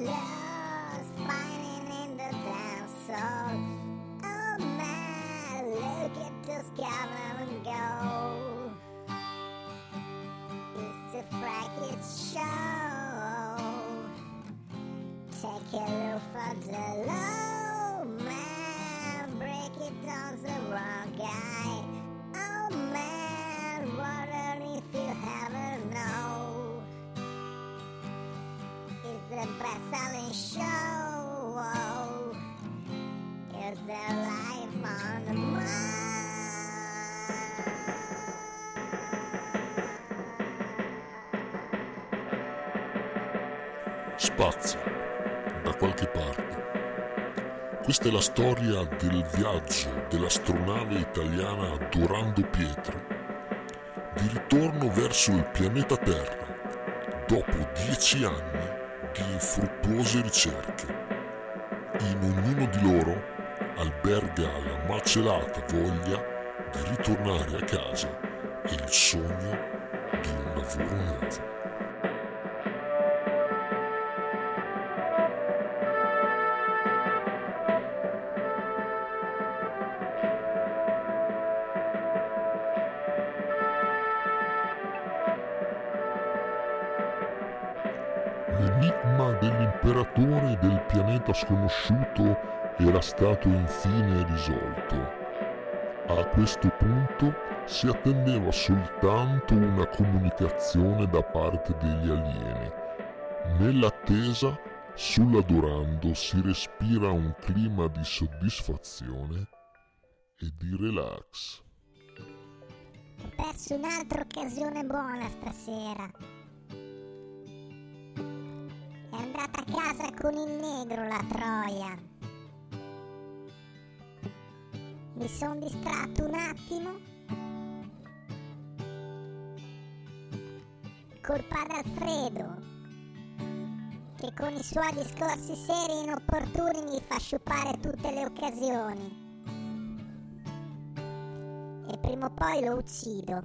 lost, spinning in the dance hall. Oh man, look at this camera go. It's a fracking show. Take a look for the low man, break it down the wrong guy. Oh man, wonder if you ever know. The best-selling show is their life on the moon. Spazio da qualche parte. Questa è la storia del viaggio dell'astronave italiana Dorando Pietri di ritorno verso il pianeta Terra dopo 10 anni di infruttuose ricerche. In ognuno di loro alberga la macelata voglia di ritornare a casa e il sogno di un lavoro nuovo. L'imperatore del pianeta sconosciuto era stato infine risolto. A questo punto si attendeva soltanto una comunicazione da parte degli alieni. Nell'attesa, sulla Dorando si respira un clima di soddisfazione e di relax. Ho perso un'altra occasione buona stasera. È andata a casa con il negro la troia. Mi sono distratto un attimo. Colpa ad Alfredo, che con i suoi discorsi seri e inopportuni mi fa sciupare tutte le occasioni. E prima o poi lo uccido.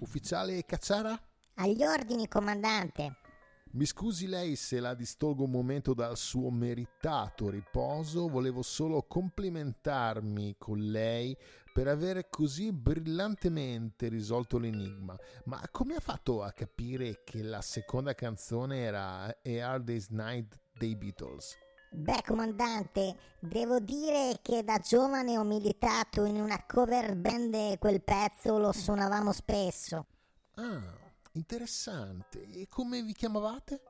Ufficiale Cacciara? Agli ordini, comandante. Mi scusi lei se la distolgo un momento dal suo meritato riposo, volevo solo complimentarmi con lei per aver così brillantemente risolto l'enigma. Ma come ha fatto a capire che la seconda canzone era A Hard Day's Night dei Beatles? Beh, comandante, devo dire che da giovane ho militato in una cover band e quel pezzo lo suonavamo spesso. Ah, interessante. E come vi chiamavate?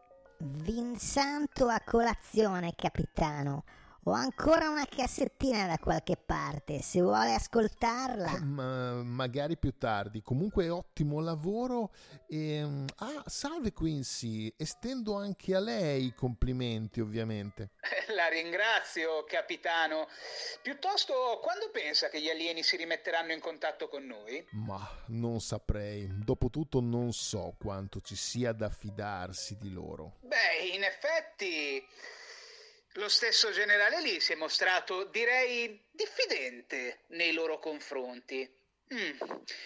Vinsanto a colazione, capitano. Ho ancora una cassettina da qualche parte, se vuole ascoltarla. Magari più tardi. Comunque ottimo lavoro. Salve Quincy, estendo anche a lei i complimenti, ovviamente. La ringrazio, capitano. Piuttosto, quando pensa che gli alieni si rimetteranno in contatto con noi? Ma non saprei. Dopotutto non so quanto ci sia da fidarsi di loro. Beh, in effetti lo stesso generale lì si è mostrato, direi, diffidente nei loro confronti.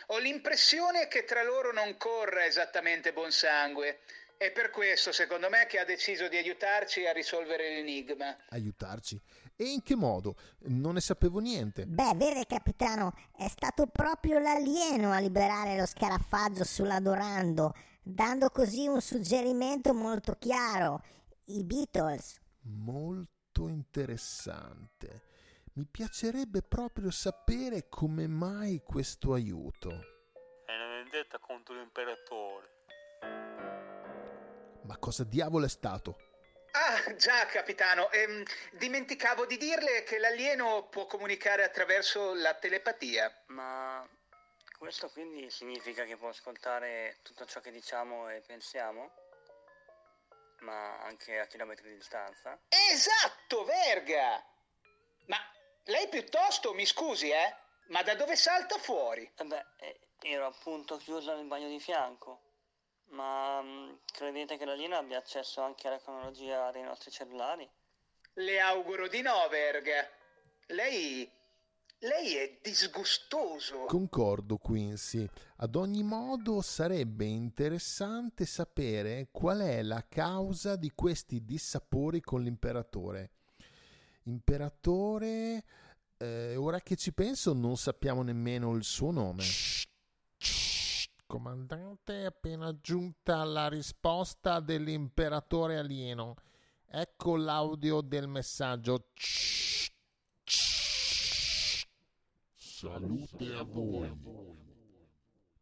Ho l'impressione che tra loro non corra esattamente buon sangue. È per questo, secondo me, che ha deciso di aiutarci a risolvere l'enigma. Aiutarci? E in che modo? Non ne sapevo niente. Beh, vero, capitano, è stato proprio l'alieno a liberare lo scarafaggio sulla Dorando, dando così un suggerimento molto chiaro: i Beatles. Molto interessante. Mi piacerebbe proprio sapere come mai questo aiuto. È una vendetta contro l'imperatore. Ma cosa diavolo è stato? Ah, già, capitano. Dimenticavo di dirle che l'alieno può comunicare attraverso la telepatia. Ma questo quindi significa che può ascoltare tutto ciò che diciamo e pensiamo? Ma anche a chilometri di distanza? Esatto, verga! Ma lei piuttosto, mi scusi, ma da dove salta fuori? Beh, ero appunto chiuso nel bagno di fianco. Ma credete che l'alieno abbia accesso anche alla cronologia dei nostri cellulari? Le auguro di no, verga. Lei Lei è disgustoso. Concordo, Quincy. Ad ogni modo sarebbe interessante sapere qual è la causa di questi dissapori con l'imperatore. Imperatore, ora che ci penso non sappiamo nemmeno il suo nome. Comandante, è appena giunta la risposta dell'imperatore alieno. Ecco l'audio del messaggio. Salute a voi.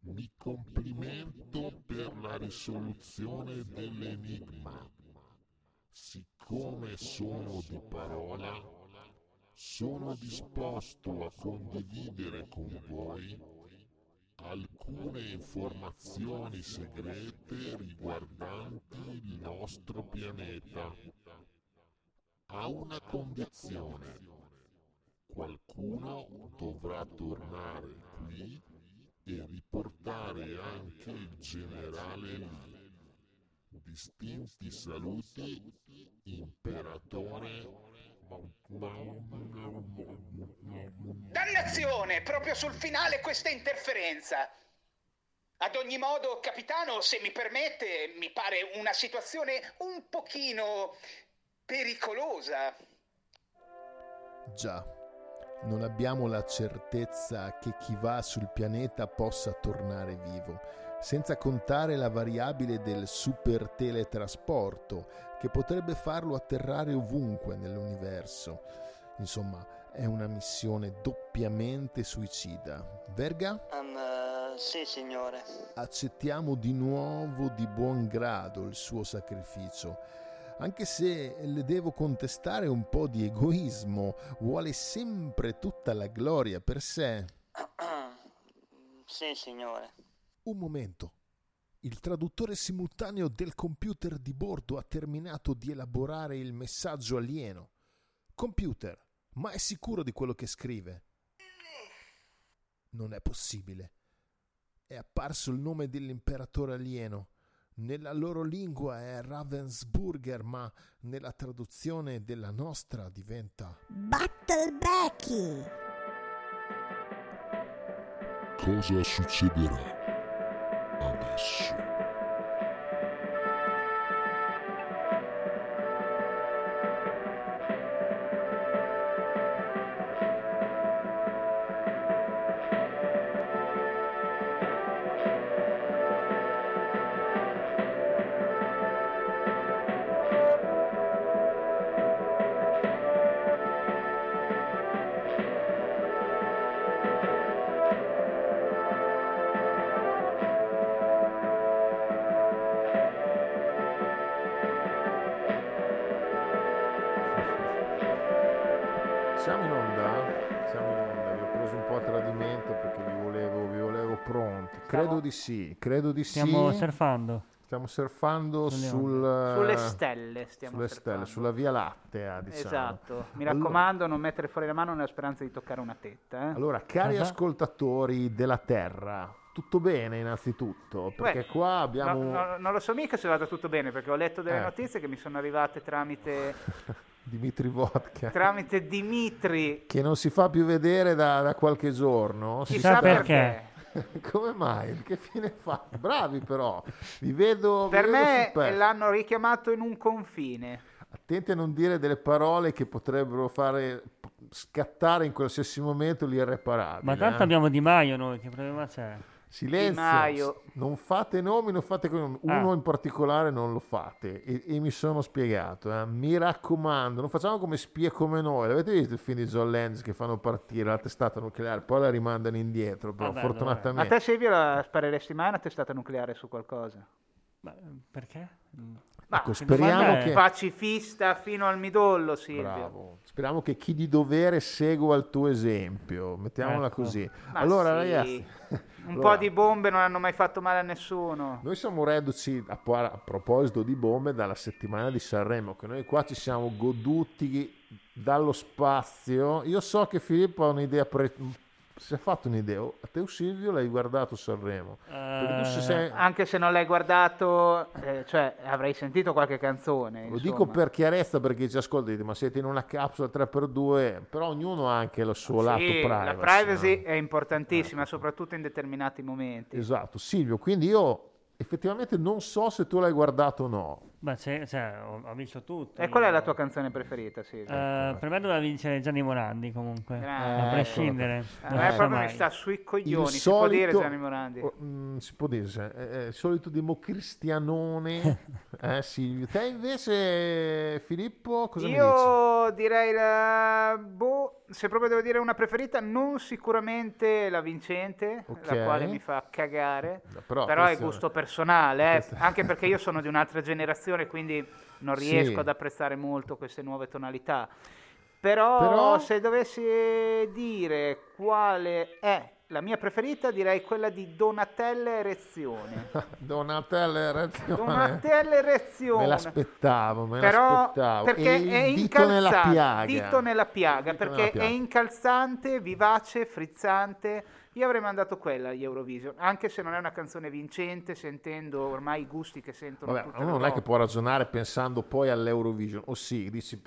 Mi complimento per la risoluzione dell'enigma. Siccome sono di parola, sono disposto a condividere con voi alcune informazioni segrete riguardanti il nostro pianeta. A una condizione. Qualcuno dovrà tornare qui e riportare anche il generale lì. Distinti saluti, imperatore. Dannazione! Proprio sul finale questa interferenza. Ad ogni modo, capitano, se mi permette, mi pare una situazione un pochino pericolosa. Già. Non abbiamo la certezza che chi va sul pianeta possa tornare vivo, senza contare la variabile del super teletrasporto che potrebbe farlo atterrare ovunque nell'universo. Insomma, è una missione doppiamente suicida. Verga? Sì, signore. Accettiamo di nuovo di buon grado il suo sacrificio. Anche se le devo contestare un po' di egoismo, vuole sempre tutta la gloria per sé. Sì, signore. Un momento. Il traduttore simultaneo del computer di bordo ha terminato di elaborare il messaggio alieno. Computer, ma è sicuro di quello che scrive? Non è possibile. È apparso il nome dell'imperatore alieno. Nella loro lingua è Ravensburger, ma nella traduzione della nostra diventa Battle Becky. Cosa succederà adesso? Credo di sì. Stiamo surfando sulle stelle, sulla Via Lattea, diciamo. Esatto. Mi raccomando, allora, non mettere fuori la mano nella speranza di toccare una tetta. Allora, cari ascoltatori della Terra, tutto bene innanzitutto, perché qua abbiamo... No, non lo so mica se vada tutto bene, perché ho letto delle notizie che mi sono arrivate tramite... Dimitri Vodka, tramite Dimitri, che non si fa più vedere da qualche giorno. Chissà perché. Come mai? Che fine fa? Bravi però, vi vedo. Per me l'hanno richiamato in un confine. Attenti a non dire delle parole che potrebbero fare scattare in qualsiasi momento l'irreparabile. Ma tanto abbiamo Di Maio noi, che problema c'è? Silenzio, Di Maio. Non fate nomi, non fate nomi. Uno in particolare non lo fate e mi sono spiegato, mi raccomando, non facciamo come spie come noi. L'avete visto il film di John Landis che fanno partire la testata nucleare, poi la rimandano indietro, però fortunatamente. Ma te, Silvio, la spareresti mai una testata nucleare su qualcosa? Ma perché? Ecco, speriamo che pacifista fino al midollo, Silvio. Bravo. Speriamo che chi di dovere segua il tuo esempio, mettiamola così. Ma allora, ragazzi, po' di bombe non hanno mai fatto male a nessuno. Noi siamo reduci a proposito di bombe dalla settimana di Sanremo, che noi qua ci siamo goduti dallo spazio. Io so che Filippo ha un'idea si è fatto un'idea. A te, Silvio, l'hai guardato Sanremo? Anche se non l'hai guardato, cioè avrei sentito qualche canzone. Lo dico per chiarezza, perché ci ascoltate, ma siete in una capsula 3x2, però ognuno ha anche il suo lato privacy. La privacy è importantissima, soprattutto in determinati momenti. Esatto, Silvio, quindi io effettivamente non so se tu l'hai guardato o no. Ma ho visto tutto. E qual è la tua canzone preferita, Silvio? Per me doveva vincere Gianni Morandi, comunque, a prescindere. A me proprio mi sta sui coglioni, si può dire Gianni Morandi. Si può dire, il solito democristianone. Silvio. Te invece, Filippo, cosa mi dici? Io direi se proprio devo dire una preferita, non sicuramente la vincente, okay, la quale mi fa cagare, però è gusto personale, anche perché io sono di un'altra generazione, quindi non riesco ad apprezzare molto queste nuove tonalità, però se dovessi dire quale è la mia preferita, direi quella di Donatella Erezione. Donatella Erezione. Me l'aspettavo. Perché è incalzante. Dito nella piaga, perché è incalzante, vivace, frizzante. Io avrei mandato quella agli Eurovision, anche se non è una canzone vincente, sentendo ormai i gusti che sentono tutte. Uno non è che può ragionare pensando poi all'Eurovision, dici, se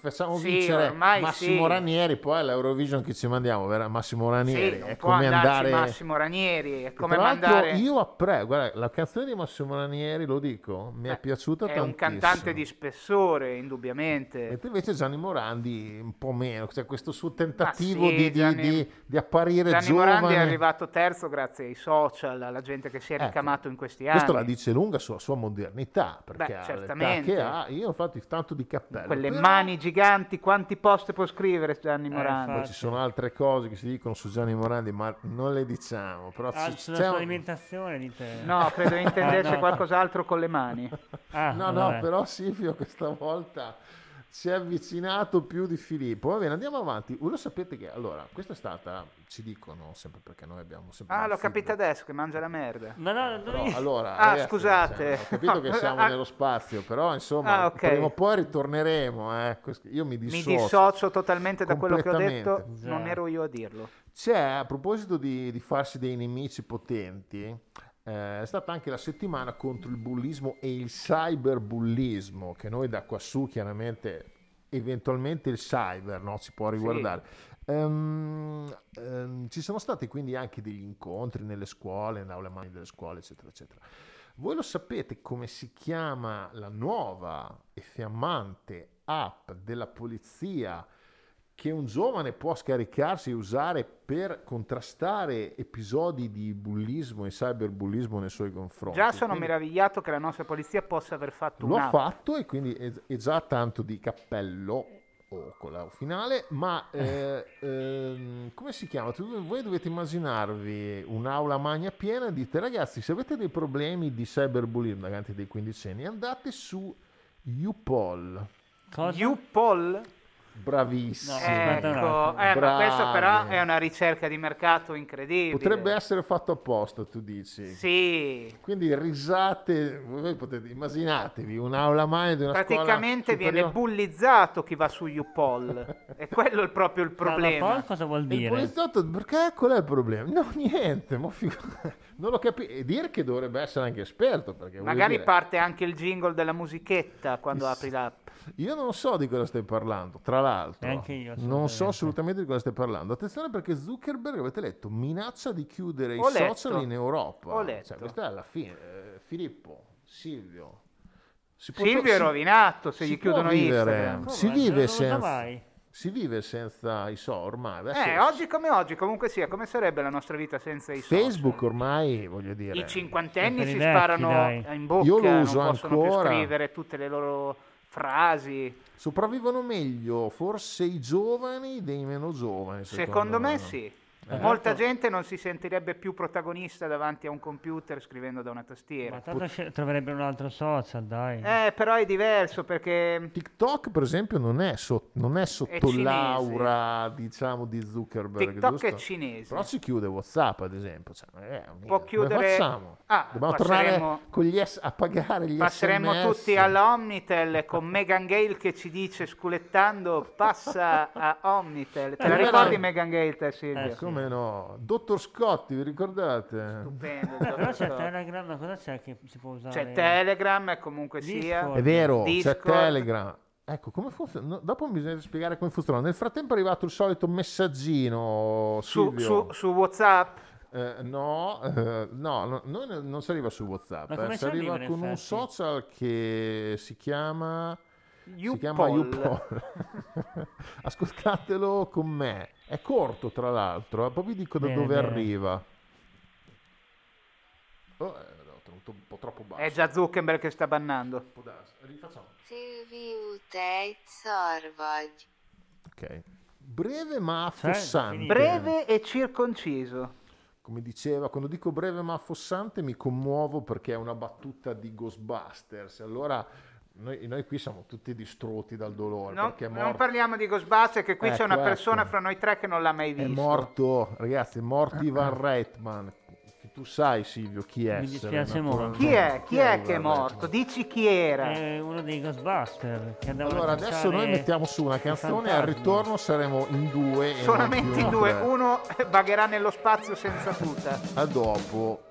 facciamo vincere Massimo Ranieri, poi all'Eurovision che ci mandiamo? Massimo Ranieri, è come andare Massimo Ranieri, è come mandare. Io guarda, la canzone di Massimo Ranieri, lo dico, mi è piaciuta tantissimo. È un cantante di spessore, indubbiamente. E invece Gianni Morandi un po' meno, cioè questo suo tentativo di apparire giovane. È arrivato terzo grazie ai social, alla gente che si è ricamato in questi anni. Questo la dice lunga sulla sua modernità, perché certamente. Che ha, io infatti tanto di cappello. Quelle mani giganti, quanti post può scrivere Gianni Morandi? Poi ci sono altre cose che si dicono su Gianni Morandi, ma non le diciamo. Però sulla sua alimentazione dite. No, credo intendesse qualcos'altro con le mani. Però Silvio questa volta si è avvicinato più di Filippo. Va bene, andiamo avanti. Lo sapete che allora questa è stata, ci dicono sempre, perché noi abbiamo sempre l'ho capito adesso che mangia la merda. Scusate, ho capito che siamo nello spazio, però insomma prima o poi ritorneremo, io mi dissocio totalmente da quello che ho detto. Non ero io a dirlo. A proposito di farsi dei nemici potenti, è stata anche la settimana contro il bullismo e il cyberbullismo, che noi da qua su chiaramente eventualmente il cyber ci può riguardare. Ci sono stati quindi anche degli incontri nelle scuole, in aule magna delle scuole, eccetera eccetera. Voi lo sapete come si chiama la nuova e fiammante app della polizia che un giovane può scaricarsi e usare per contrastare episodi di bullismo e cyberbullismo nei suoi confronti? Già sono meravigliato che la nostra polizia possa aver fatto un'app. L'ho fatto e quindi è già tanto di cappello con la finale, ma come si chiama? Voi dovete immaginarvi un'aula magna piena e dite: ragazzi, se avete dei problemi di cyberbullismo davanti dei quindicenni, andate su Youpol. Youpol? Bravissimo, ma questo però è una ricerca di mercato incredibile. Potrebbe essere fatto apposta, tu dici? Sì. Quindi risate, voi potete immaginatevi un'aula magna di una praticamente scuola. Praticamente viene bullizzato chi va su Youpol. È quello proprio il problema. Ma cosa vuol dire? Bullizzato perché? Qual è il problema? No, niente. Non lo capisco. E dire che dovrebbe essere anche esperto, perché magari parte anche il jingle della musichetta quando apri l'app. Io non so di cosa stai parlando, tra l'altro. Anche io non so assolutamente di cosa stai parlando. Attenzione, perché Zuckerberg, avete letto, minaccia di chiudere social in Europa. Questa è la fine. Filippo, Silvio. Silvio è rovinato se gli chiudono Instagram. Si vive senza i social ormai. Oggi come oggi, comunque sia, come sarebbe la nostra vita senza i social? Facebook ormai, voglio dire. I cinquantenni si sparano in bocca, io lo uso non possono più scrivere tutte le loro frasi. Sopravvivono meglio forse i giovani dei meno giovani, secondo me. Sì. Molta gente non si sentirebbe più protagonista davanti a un computer scrivendo da una tastiera. Ma tanto troverebbe un altro social, dai. Però è diverso, perché TikTok, per esempio, non è sotto l'aura, diciamo, di Zuckerberg. TikTok è cinese. Però si chiude WhatsApp, ad esempio. Può chiudere. Dobbiamo tornare con a pagare gli SMS. Passeremo tutti alla Omnitel con Megan Gale che ci dice, sculettando, passa a Omnitel. Te la ricordi Megan Gale, te, Silvio? come no? Dottor Scotti, vi ricordate? Stupendo. Però c'è Telegram, ma cosa c'è che si può usare? C'è Telegram e comunque Discord. Sia. È vero, Discord. C'è Telegram. Ecco, come funziona? No, dopo bisogna spiegare come funziona. Nel frattempo è arrivato il solito messaggino su WhatsApp. No, non si arriva su WhatsApp, si arriva con un social che si chiama Youpol. Ascoltatelo con me, è corto tra l'altro, poi vi dico da dove arriva. Oh, l'ho tenuto un po' troppo basso. È già Zuckerberg che sta bannando. Rifacciamo. Ok, breve ma affossante. Breve e circonciso. Come diceva, quando dico breve ma affossante mi commuovo perché è una battuta di Ghostbusters. Allora noi qui siamo tutti distrutti dal dolore. No, perché non parliamo di Ghostbusters, che qui c'è una persona fra noi tre che non l'ha mai visto. È morto Ivan Reitman. Tu sai, Silvio, chi è? Mi dispiace molto. Chi è che è morto? Dici chi era? È uno dei Ghostbusters. Allora adesso noi mettiamo su una canzone e al ritorno saremo in due. Solamente in due. Uno vagherà nello spazio senza tuta. A dopo.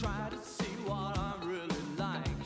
Try to see what I really like.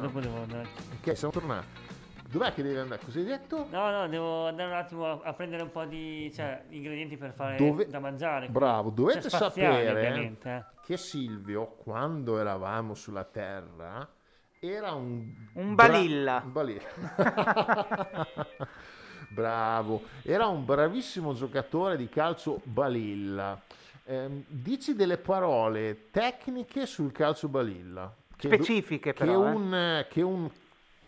che dopo devo andare. Ok, siamo tornati. Dov'è che devi andare? Così hai detto? No, no, devo andare un attimo a prendere un po' di ingredienti per fare da mangiare. Bravo, dovete sapere che Silvio, quando eravamo sulla Terra, era un balilla. Un balilla. Bravo, era un bravissimo giocatore di calcio balilla. Dici delle parole tecniche sul calcio balilla. Specifiche però. Che un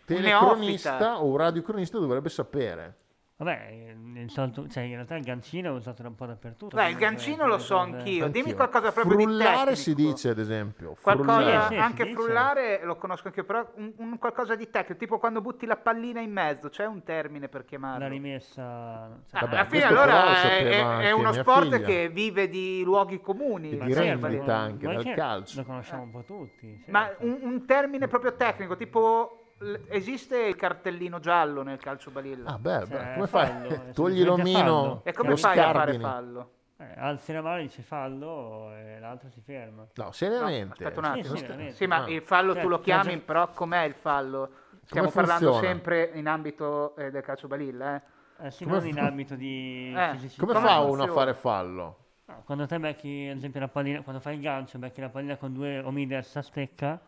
telecronista o un radiocronista dovrebbe sapere. Vabbè, in realtà il gancino è usato un po' dappertutto. Beh, il gancino lo so anch'io. Dimmi qualcosa proprio di tecnico. Frullare si dice, ad esempio. Qualcosa, sì, anche frullare lo conosco anch'io, però un qualcosa di tecnico, tipo quando butti la pallina in mezzo, c'è un termine per chiamarlo. La rimessa. Cioè. Vabbè, alla fine allora è uno sport che vive di luoghi comuni. E di rendita anche dal calcio. Lo conosciamo un po' tutti. Sì. Ma un termine proprio tecnico, tipo... Esiste il cartellino giallo nel calcio balilla? Ah, beh, cioè, come fallo, fai? Togli l'omino. E come fai a fare fallo? Alzi la mano e dice fallo e l'altro si ferma. No, seriamente. No, aspetta un attimo. Sì, ma il fallo tu lo chiami, però com'è il fallo? Stiamo parlando sempre in ambito del calcio balilla, eh? Sì, non in ambito di... Come fa uno a fare fallo? No, quando te becchi, ad esempio, la pallina, quando fai il gancio, becchi la pallina con due omiders a stecca,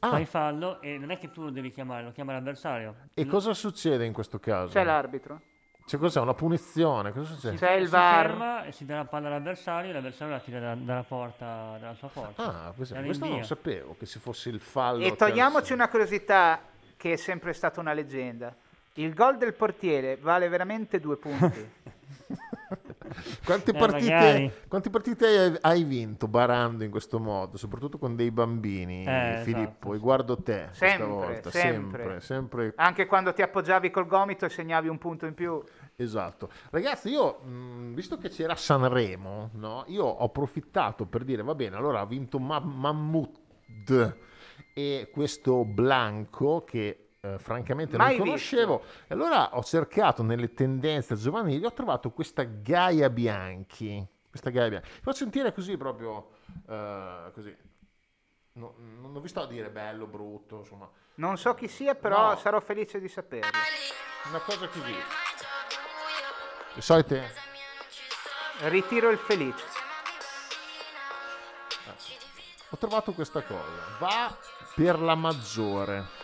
fai fallo e non è che tu lo devi chiamare, lo chiama l'avversario. E cosa succede in questo caso? C'è l'arbitro. Cioè cos'è? Una punizione? Cosa succede? C'è il VAR. Si ferma e si dà la palla all'avversario e l'avversario la tira dalla sua porta. Ah, questo non sapevo che ci fosse il fallo. E togliamoci una curiosità che è sempre stata una leggenda. Il gol del portiere vale veramente 2 punti. Quante partite hai vinto barando in questo modo, soprattutto con dei bambini, Filippo? Esatto. E guardo te sempre, volta, sempre. Anche quando ti appoggiavi col gomito e segnavi un punto in più. Esatto. Ragazzi, io visto che c'era Sanremo, no? Io ho approfittato per dire, va bene, allora ha vinto Mahmood e questo Blanco che... francamente mai non conoscevo visto. Allora ho cercato nelle tendenze giovanili, ho trovato questa Gaia Bianchi, faccio sentire così proprio così. No, non vi sto a dire bello, brutto, insomma non so chi sia, però sarò felice di saperlo. Una cosa così, le solite ritiro il felice. Ho trovato questa cosa, va per la maggiore.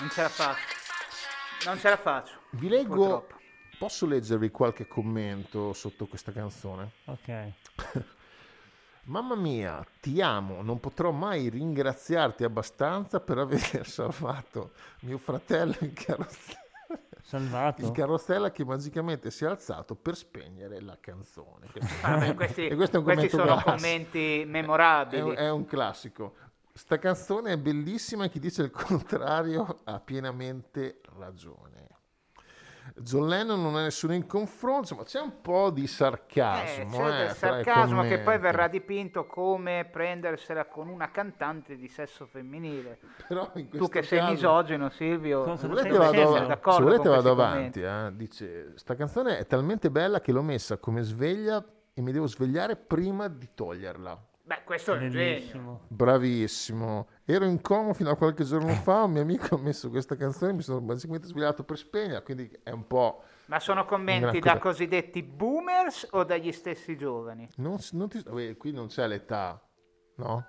Non ce la faccio. Vi leggo, purtroppo. Posso leggervi qualche commento sotto questa canzone? Ok. Mamma mia, ti amo, non potrò mai ringraziarti abbastanza per aver salvato mio fratello in carrozzella. Salvato? Il carrozzella che magicamente si è alzato per spegnere la canzone. Questi sono commenti memorabili. È un classico. Sta canzone è bellissima e chi dice il contrario ha pienamente ragione. John Lennon non è nessuno in confronto, ma c'è un po' di sarcasmo. C'è del sarcasmo che poi verrà dipinto come prendersela con una cantante di sesso femminile. Però tu che sei misogino, Silvio, se volete vado avanti. Dice, sta canzone è talmente bella che l'ho messa come sveglia e mi devo svegliare prima di toglierla. Beh, questo è un genio. Bravissimo. Ero in coma fino a qualche giorno fa, un mio amico ha messo questa canzone, mi sono basicamente svegliato per spegna, quindi è un po'... Ma sono commenti da cosiddetti boomers o dagli stessi giovani? Qui non c'è l'età, no?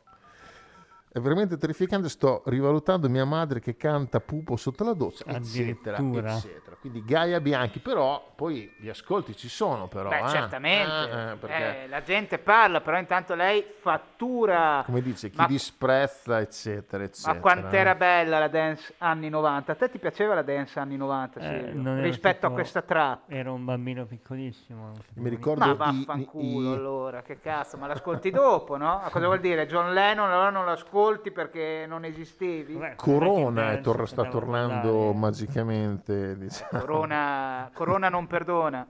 È veramente terrificante, sto rivalutando mia madre che canta Pupo sotto la doccia, eccetera, eccetera. Quindi Gaia Bianchi, però poi gli ascolti ci sono, però. Beh, certamente, perché... la gente parla, però intanto lei fattura. Come dice, chi disprezza, eccetera, eccetera. Ma quant'era bella la dance anni 90. A te ti piaceva la dance anni 90, rispetto a questa trap? Ero un bambino piccolissimo. Mi ricordo ma vaffanculo, allora, che cazzo, ma l'ascolti dopo, no? Cosa vuol dire? John Lennon, allora non l'ascolti? Perché non esistevi. Beh, Corona sta tornando magicamente, diciamo. Corona non perdona.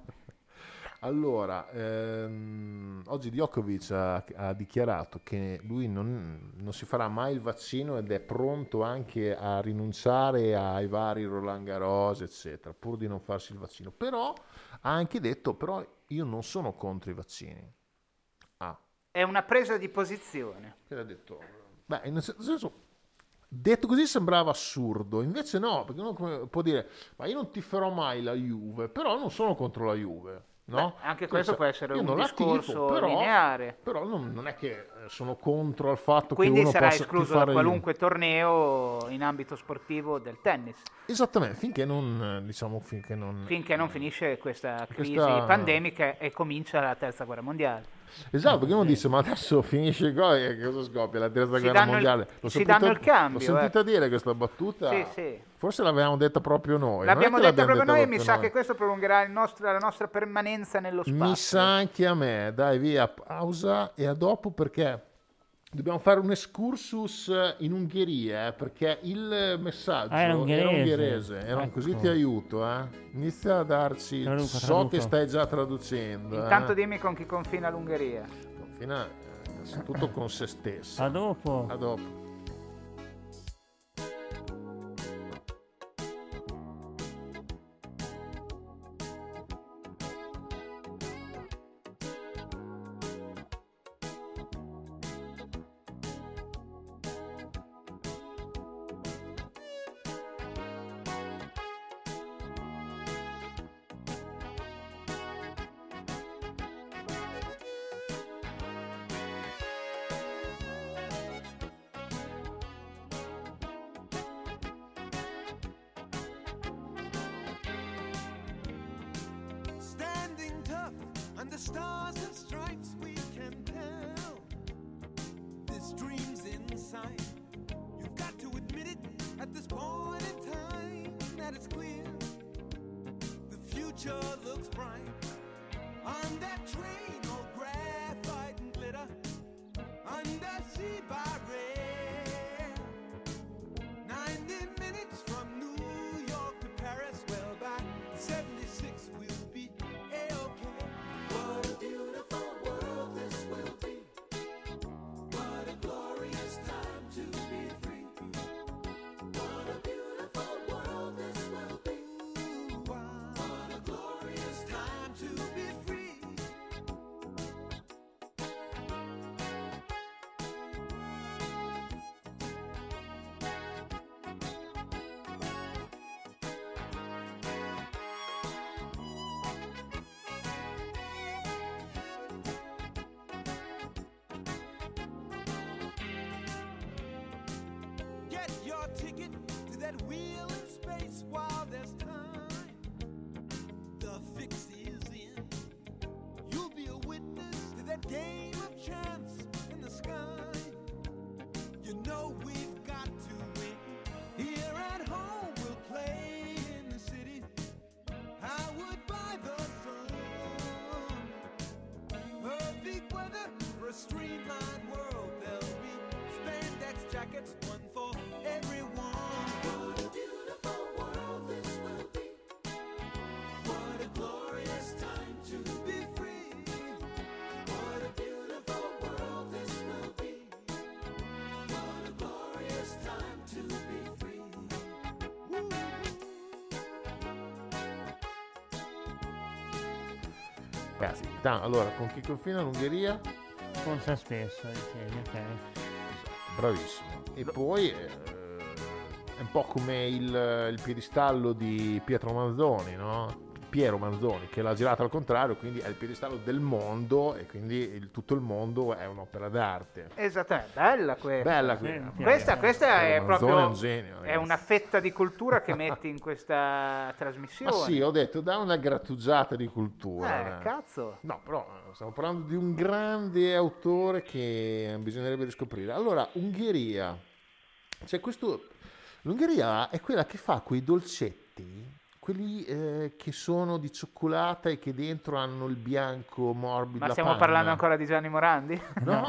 Allora oggi Djokovic ha dichiarato che lui non si farà mai il vaccino ed è pronto anche a rinunciare ai vari Roland Garros eccetera pur di non farsi il vaccino, però ha anche detto però io non sono contro i vaccini. È una presa di posizione che l'ha detto Beh, in un certo senso, detto così sembrava assurdo, invece no, perché uno può dire, ma io non tiferò mai la Juve, però non sono contro la Juve. No? Beh, anche questo può essere un discorso tifo, però, lineare, però non è che sono contro al fatto quindi che uno possa tifare. Quindi sarà escluso da qualunque torneo in ambito sportivo del tennis. Esattamente, finché non finisce questa crisi pandemica e comincia la terza guerra mondiale. Esatto, perché uno dice, ma adesso finisce il gol e cosa scoppia? La terza guerra mondiale. Danno il cambio. L'ho sentita dire questa battuta. Sì, sì. Forse l'avevamo detta proprio noi. L'abbiamo detta proprio noi. Mi sa che questo prolungherà la nostra permanenza nello spazio. Mi sa anche a me. Dai, via, pausa e a dopo, perché dobbiamo fare un excursus in Ungheria, perché il messaggio era ungherese. Ecco. Così ti aiuto, eh? Inizia a darci, traduco. Che stai già traducendo. Intanto dimmi con chi confina l'Ungheria. Confina tutto con se stessa. A dopo. Ticket to that wheel in space while there's time. The fix is in. You'll be a witness to that game of chance in the sky. You know we've got to win. Here at home we'll play in the city. I would buy the sun. Perfect weather for a streamlined world. There'll be spandex jackets, one for everyone. What a beautiful world this will be. What a glorious time to be free. What a beautiful world this will be. What a glorious time to be free. Grazie. Allora, con chi confina l'Ungheria? Con se stesso, ok. Bravissimo. E poi è un po' come il piedistallo di Pietro Manzoni, no? Piero Manzoni, che l'ha girato al contrario, quindi è il piedistallo del mondo e quindi tutto il mondo è un'opera d'arte. Esattamente, bella questa è proprio un genio, è una fetta di cultura che metti in questa trasmissione. Ma sì, ho detto, dai, una grattugiata di cultura. Cazzo. No, però stiamo parlando di un grande autore che bisognerebbe riscoprire. Allora, Ungheria. C'è questo. L'Ungheria è quella che fa quei dolcetti, quelli che sono di cioccolata e che dentro hanno il bianco morbido. Ma stiamo parlando ancora di Gianni Morandi? No.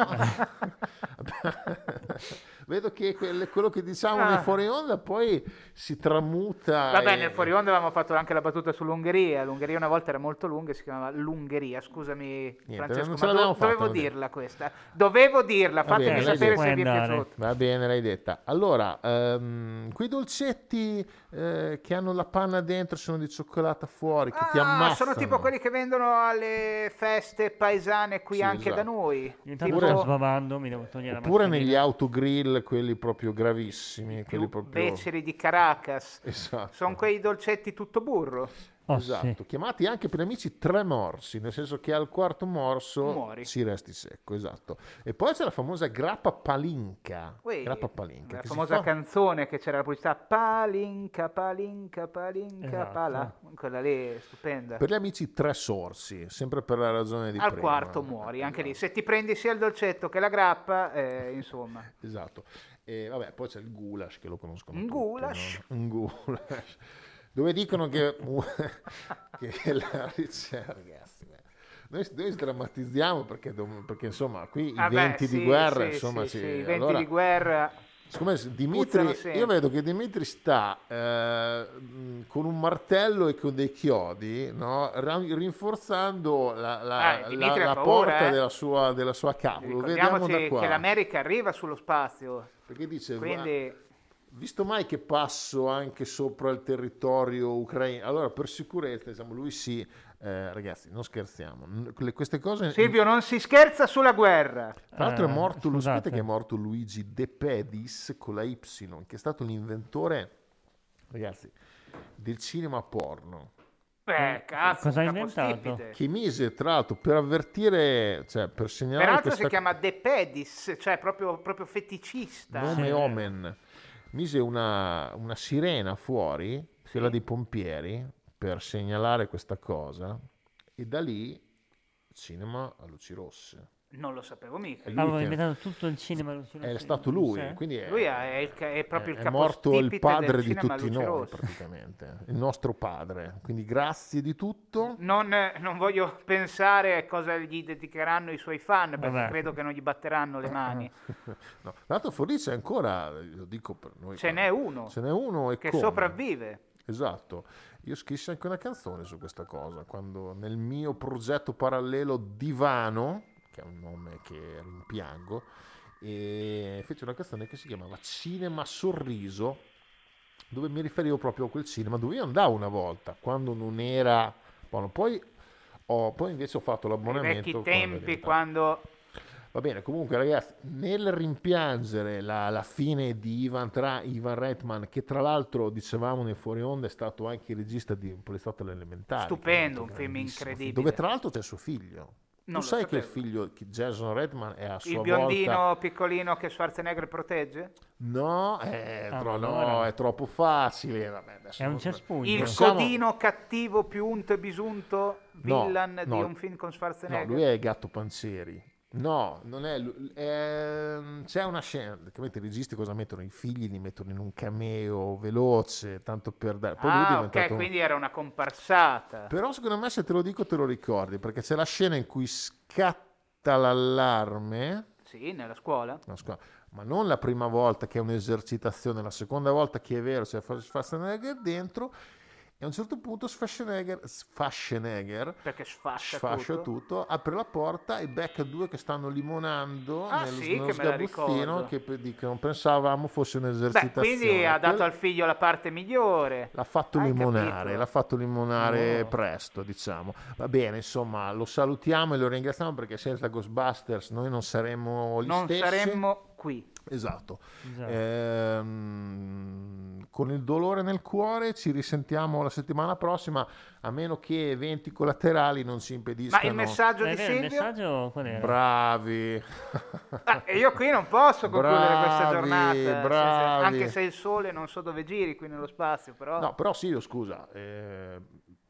Vedo che quello che diciamo nel fuori onda poi si tramuta. Va bene, nel fuori onda avevamo fatto anche la battuta sull'Ungheria. L'Ungheria una volta era molto lunga, si chiamava l'Ungheria. Scusami, niente, Francesco, ma dovevo dirla questa. Dovevo dirla, fatemi sapere se vi è piaciuto. Va bene, l'hai detta. Allora, quei dolcetti che hanno la panna dentro sono di cioccolata fuori, che ti ammazzano. Sono tipo quelli che vendono alle feste paesane qui, sì, anche esatto, da noi. Intanto tipo... sto sbavando, mi devo togliere la mascherina. Oppure negli autogrill, quelli proprio gravissimi, quelli proprio beceri di Caracas. Esatto. Sono quei dolcetti tutto burro. Oh, esatto, sì, chiamati anche per gli amici tre morsi, nel senso che al quarto morso muori, si resti secco, esatto. E poi c'è la famosa grappa Palinca, la famosa canzone che c'era la pubblicità Palinca, Palinca, Palinca, esatto, Pala, quella lì è stupenda. Per gli amici tre sorsi, sempre per la ragione di al prima. Al quarto muori, anche lì, se ti prendi sia il dolcetto che la grappa, insomma. Esatto, e vabbè, poi c'è il goulash che lo conoscono tutti. Goulash? No? Un goulash. Dove dicono che la ricerca, ragazzi, noi sdrammatizziamo perché insomma qui i venti di guerra, insomma, i venti di guerra. Siccome Dimitri, io vedo che Dimitri sta con un martello e con dei chiodi, no? Rinforzando la porta della sua casa. Vediamo da qua, che l'America arriva sullo spazio, perché dice quindi... Visto mai che passo anche sopra il territorio ucraino, allora per sicurezza, diciamo, lui sì, ragazzi, non scherziamo. Queste cose. Silvio, non si scherza sulla guerra. Tra l'altro è morto, lo sapete che è morto Luigi De Pedis con la Y, che è stato l'inventore, ragazzi, del cinema porno. Cazzo, cosa ha inventato? Che mise, tra l'altro, per avvertire, cioè per segnalare. Peraltro si chiama De Pedis, cioè proprio feticista. Nome omen. Mise una sirena fuori, quella dei pompieri, per segnalare questa cosa, e da lì cinema a luci rosse. Non lo sapevo mica. Aveva inventato tutto il cinema a luci rosse. È stato lui, quindi è proprio il morto il padre di tutti noi, praticamente. Il nostro padre. Quindi grazie di tutto. Non voglio pensare a cosa gli dedicheranno i suoi fan, perché credo che non gli batteranno le mani. No. L'altro fuori c'è ancora, lo dico per noi. Ce n'è uno che sopravvive. Esatto. Io scrissi anche una canzone su questa cosa, quando nel mio progetto parallelo Divano, che è un nome che rimpiango, e fece una canzone che si chiamava Cinema Sorriso, dove mi riferivo proprio a quel cinema dove io andavo una volta, quando non era... Bueno, poi invece ho fatto l'abbonamento... I vecchi tempi, quando... Va bene, comunque ragazzi, nel rimpiangere la fine di Ivan Reitman, che tra l'altro dicevamo nel fuori onda è stato anche il regista di Un poliziotto all'elementare. Stupendo, un film incredibile. Dove tra l'altro c'è suo figlio. Non tu sai che il figlio di Jason Reitman è a sua volta... Il biondino piccolino che Schwarzenegger protegge? No, è troppo facile. Vabbè, è un cespuglio. Il codino cattivo più unto e bisunto, villain di un film con Schwarzenegger? No, lui è Gatto Panzeri. No, non è, c'è una scena che i registi cosa mettono? I figli li mettono in un cameo veloce, tanto per dare. Poi ok, quindi era una comparsata. Però secondo me, se te lo dico te lo ricordi, perché c'è la scena in cui scatta l'allarme. Sì, nella scuola. Ma non la prima volta che è un'esercitazione, la seconda volta che è vero, c'è Schwarzenegger dentro. E a un certo punto Schwarzenegger perché sfascia tutto, apre la porta e becca due che stanno limonando nello sgabuzzino che non pensavamo fosse un'esercitazione. Quindi ha dato al figlio la parte migliore. L'ha fatto limonare presto, diciamo. Va bene, insomma, lo salutiamo e lo ringraziamo perché senza Ghostbusters noi non saremmo gli stessi. Non saremmo qui. Esatto. Con il dolore nel cuore ci risentiamo la settimana prossima, a meno che eventi collaterali non ci impediscano. Ma il messaggio di Silvio? Il messaggio qual era? Bravi. Io qui non posso concludere questa giornata, bravi. Anche se il sole non so dove giri qui nello spazio, però... No, però Silvio, scusa,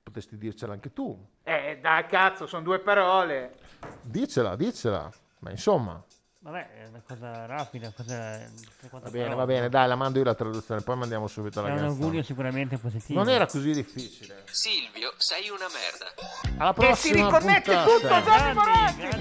potresti dircela anche tu. Dai, cazzo, sono due parole. Dicela, ma insomma... Vabbè, è una cosa rapida, va bene, dai, la mando io la traduzione, poi mandiamo subito la canzone. È un augurio sicuramente positivo. Non era così difficile. Silvio, sei una merda. Alla prossima. E si riconnette puntata. Tutto, Gianni Morandi.